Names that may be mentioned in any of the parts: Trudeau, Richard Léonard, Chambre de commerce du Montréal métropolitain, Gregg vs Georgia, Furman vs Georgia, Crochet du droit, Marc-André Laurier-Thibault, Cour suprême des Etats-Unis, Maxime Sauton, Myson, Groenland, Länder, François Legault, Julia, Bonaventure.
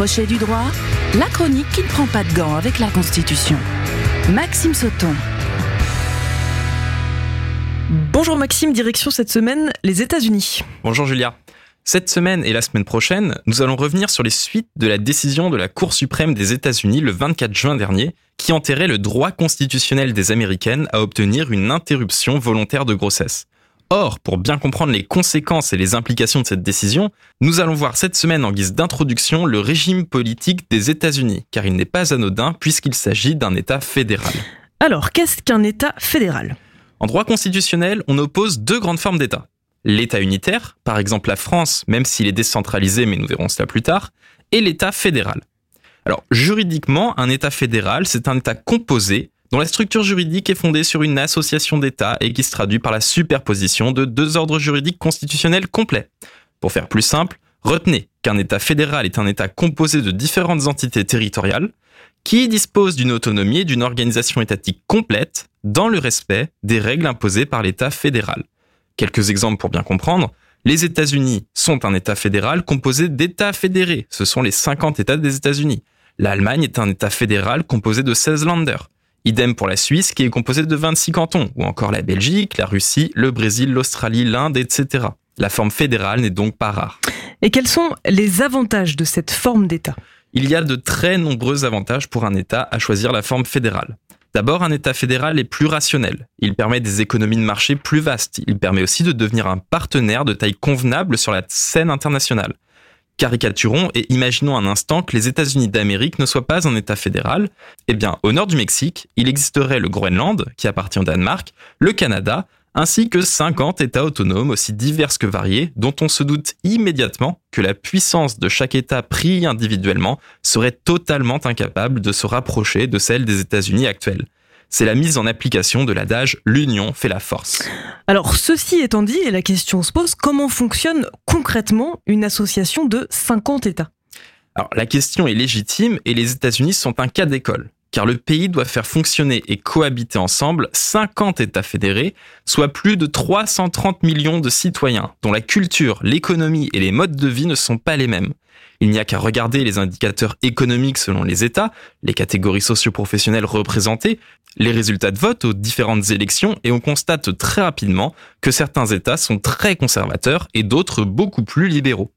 Crochet du droit, la chronique qui ne prend pas de gants avec la Constitution. Maxime Sauton. Bonjour Maxime, direction cette semaine, les États-Unis. Bonjour Julia. Cette semaine et la semaine prochaine, nous allons revenir sur les suites de la décision de la Cour suprême des États-Unis le 24 juin dernier, qui enterrait le droit constitutionnel des Américaines à obtenir une interruption volontaire de grossesse. Or, pour bien comprendre les conséquences et les implications de cette décision, nous allons voir cette semaine en guise d'introduction le régime politique des États-Unis, car il n'est pas anodin puisqu'il s'agit d'un État fédéral. Alors, qu'est-ce qu'un État fédéral ? En droit constitutionnel, on oppose deux grandes formes d'État. L'État unitaire, par exemple la France, même s'il est décentralisé, mais nous verrons cela plus tard, et l'État fédéral. Alors, juridiquement, un État fédéral, c'est un État composé, dont la structure juridique est fondée sur une association d'États et qui se traduit par la superposition de deux ordres juridiques constitutionnels complets. Pour faire plus simple, retenez qu'un État fédéral est un État composé de différentes entités territoriales qui disposent d'une autonomie et d'une organisation étatique complète dans le respect des règles imposées par l'État fédéral. Quelques exemples pour bien comprendre. Les États-Unis sont un État fédéral composé d'États fédérés. Ce sont les 50 États des États-Unis. L'Allemagne est un État fédéral composé de 16 Länder. Idem pour la Suisse qui est composée de 26 cantons, ou encore la Belgique, la Russie, le Brésil, l'Australie, l'Inde, etc. La forme fédérale n'est donc pas rare. Et quels sont les avantages de cette forme d'État ? Il y a de très nombreux avantages pour un État à choisir la forme fédérale. D'abord, un État fédéral est plus rationnel. Il permet des économies de marché plus vastes. Il permet aussi de devenir un partenaire de taille convenable sur la scène internationale. Caricaturons et imaginons un instant que les États-Unis d'Amérique ne soient pas un État fédéral. Eh bien, au nord du Mexique, il existerait le Groenland, qui appartient au Danemark, le Canada, ainsi que 50 États autonomes aussi divers que variés, dont on se doute immédiatement que la puissance de chaque État pris individuellement serait totalement incapable de se rapprocher de celle des États-Unis actuels. C'est la mise en application de l'adage « l'union fait la force ». Alors, ceci étant dit, et la question se pose, comment fonctionne concrètement une association de 50 États ? Alors, la question est légitime et les États-Unis sont un cas d'école. Car le pays doit faire fonctionner et cohabiter ensemble 50 États fédérés, soit plus de 330 millions de citoyens, dont la culture, l'économie et les modes de vie ne sont pas les mêmes. Il n'y a qu'à regarder les indicateurs économiques selon les États, les catégories socio-professionnelles représentées, les résultats de vote aux différentes élections, et on constate très rapidement que certains États sont très conservateurs et d'autres beaucoup plus libéraux.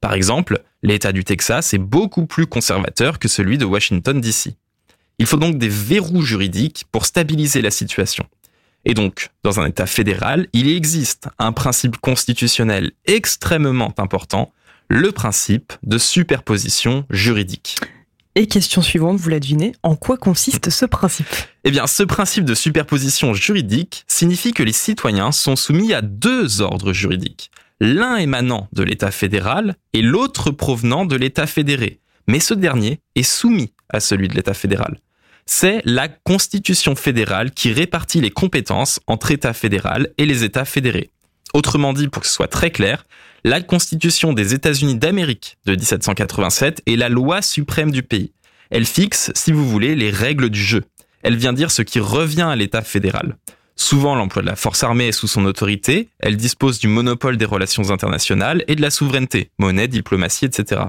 Par exemple, l'État du Texas est beaucoup plus conservateur que celui de Washington DC. Il faut donc des verrous juridiques pour stabiliser la situation. Et donc, dans un État fédéral, il existe un principe constitutionnel extrêmement important, le principe de superposition juridique. Et question suivante, vous la devinez, en quoi consiste ce principe ? Eh bien, ce principe de superposition juridique signifie que les citoyens sont soumis à deux ordres juridiques, l'un émanant de l'État fédéral et l'autre provenant de l'État fédéré. Mais ce dernier est soumis à celui de l'État fédéral. C'est la Constitution fédérale qui répartit les compétences entre État fédéral et les États fédérés. Autrement dit, pour que ce soit très clair, la Constitution des États-Unis d'Amérique de 1787 est la loi suprême du pays. Elle fixe, si vous voulez, les règles du jeu. Elle vient dire ce qui revient à l'État fédéral. Souvent, l'emploi de la force armée est sous son autorité, elle dispose du monopole des relations internationales et de la souveraineté, monnaie, diplomatie, etc.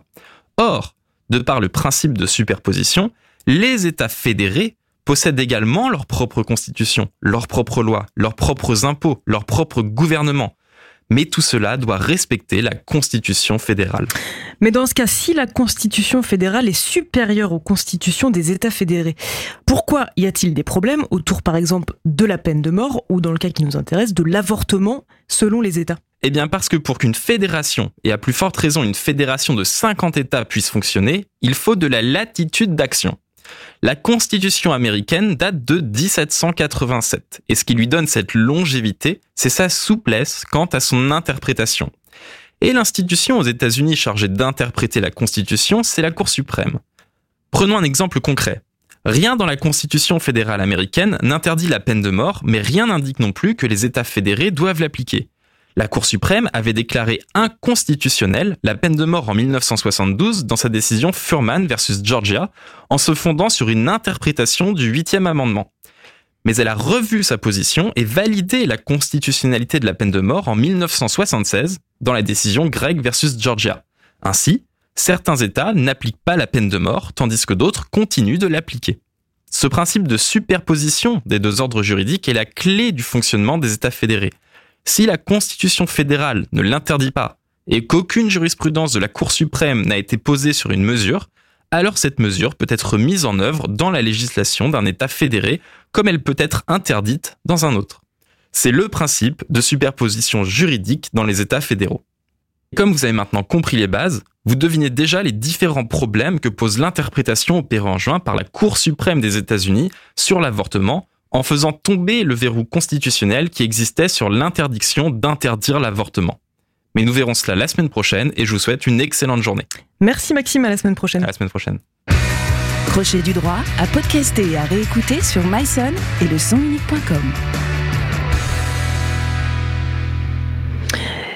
Or, de par le principe de superposition, les États fédérés possèdent également leur propre constitution, leurs propres lois, leurs propres impôts, leur propre gouvernement. Mais tout cela doit respecter la Constitution fédérale. Mais dans ce cas, si la Constitution fédérale est supérieure aux constitutions des États fédérés, pourquoi y a-t-il des problèmes autour, par exemple, de la peine de mort ou, dans le cas qui nous intéresse, de l'avortement selon les États ? Eh bien parce que pour qu'une fédération, et à plus forte raison une fédération de 50 États puisse fonctionner, il faut de la latitude d'action. La Constitution américaine date de 1787, et ce qui lui donne cette longévité, c'est sa souplesse quant à son interprétation. Et l'institution aux États-Unis chargée d'interpréter la Constitution, c'est la Cour suprême. Prenons un exemple concret. Rien dans la Constitution fédérale américaine n'interdit la peine de mort, mais rien n'indique non plus que les États fédérés doivent l'appliquer. La Cour suprême avait déclaré inconstitutionnelle la peine de mort en 1972 dans sa décision Furman vs Georgia, en se fondant sur une interprétation du 8e amendement. Mais elle a revu sa position et validé la constitutionnalité de la peine de mort en 1976 dans la décision Gregg vs Georgia. Ainsi, certains États n'appliquent pas la peine de mort, tandis que d'autres continuent de l'appliquer. Ce principe de superposition des deux ordres juridiques est la clé du fonctionnement des États fédérés. Si la Constitution fédérale ne l'interdit pas, et qu'aucune jurisprudence de la Cour suprême n'a été posée sur une mesure, alors cette mesure peut être mise en œuvre dans la législation d'un État fédéré, comme elle peut être interdite dans un autre. C'est le principe de superposition juridique dans les États fédéraux. Comme vous avez maintenant compris les bases, vous devinez déjà les différents problèmes que pose l'interprétation opérée en juin par la Cour suprême des États-Unis sur l'avortement, en faisant tomber le verrou constitutionnel qui existait sur l'interdiction d'interdire l'avortement. Mais nous verrons cela la semaine prochaine et je vous souhaite une excellente journée. Merci Maxime, à la semaine prochaine. À la semaine prochaine. Crochet du droit à podcaster et à réécouter sur myson et le son unique.com.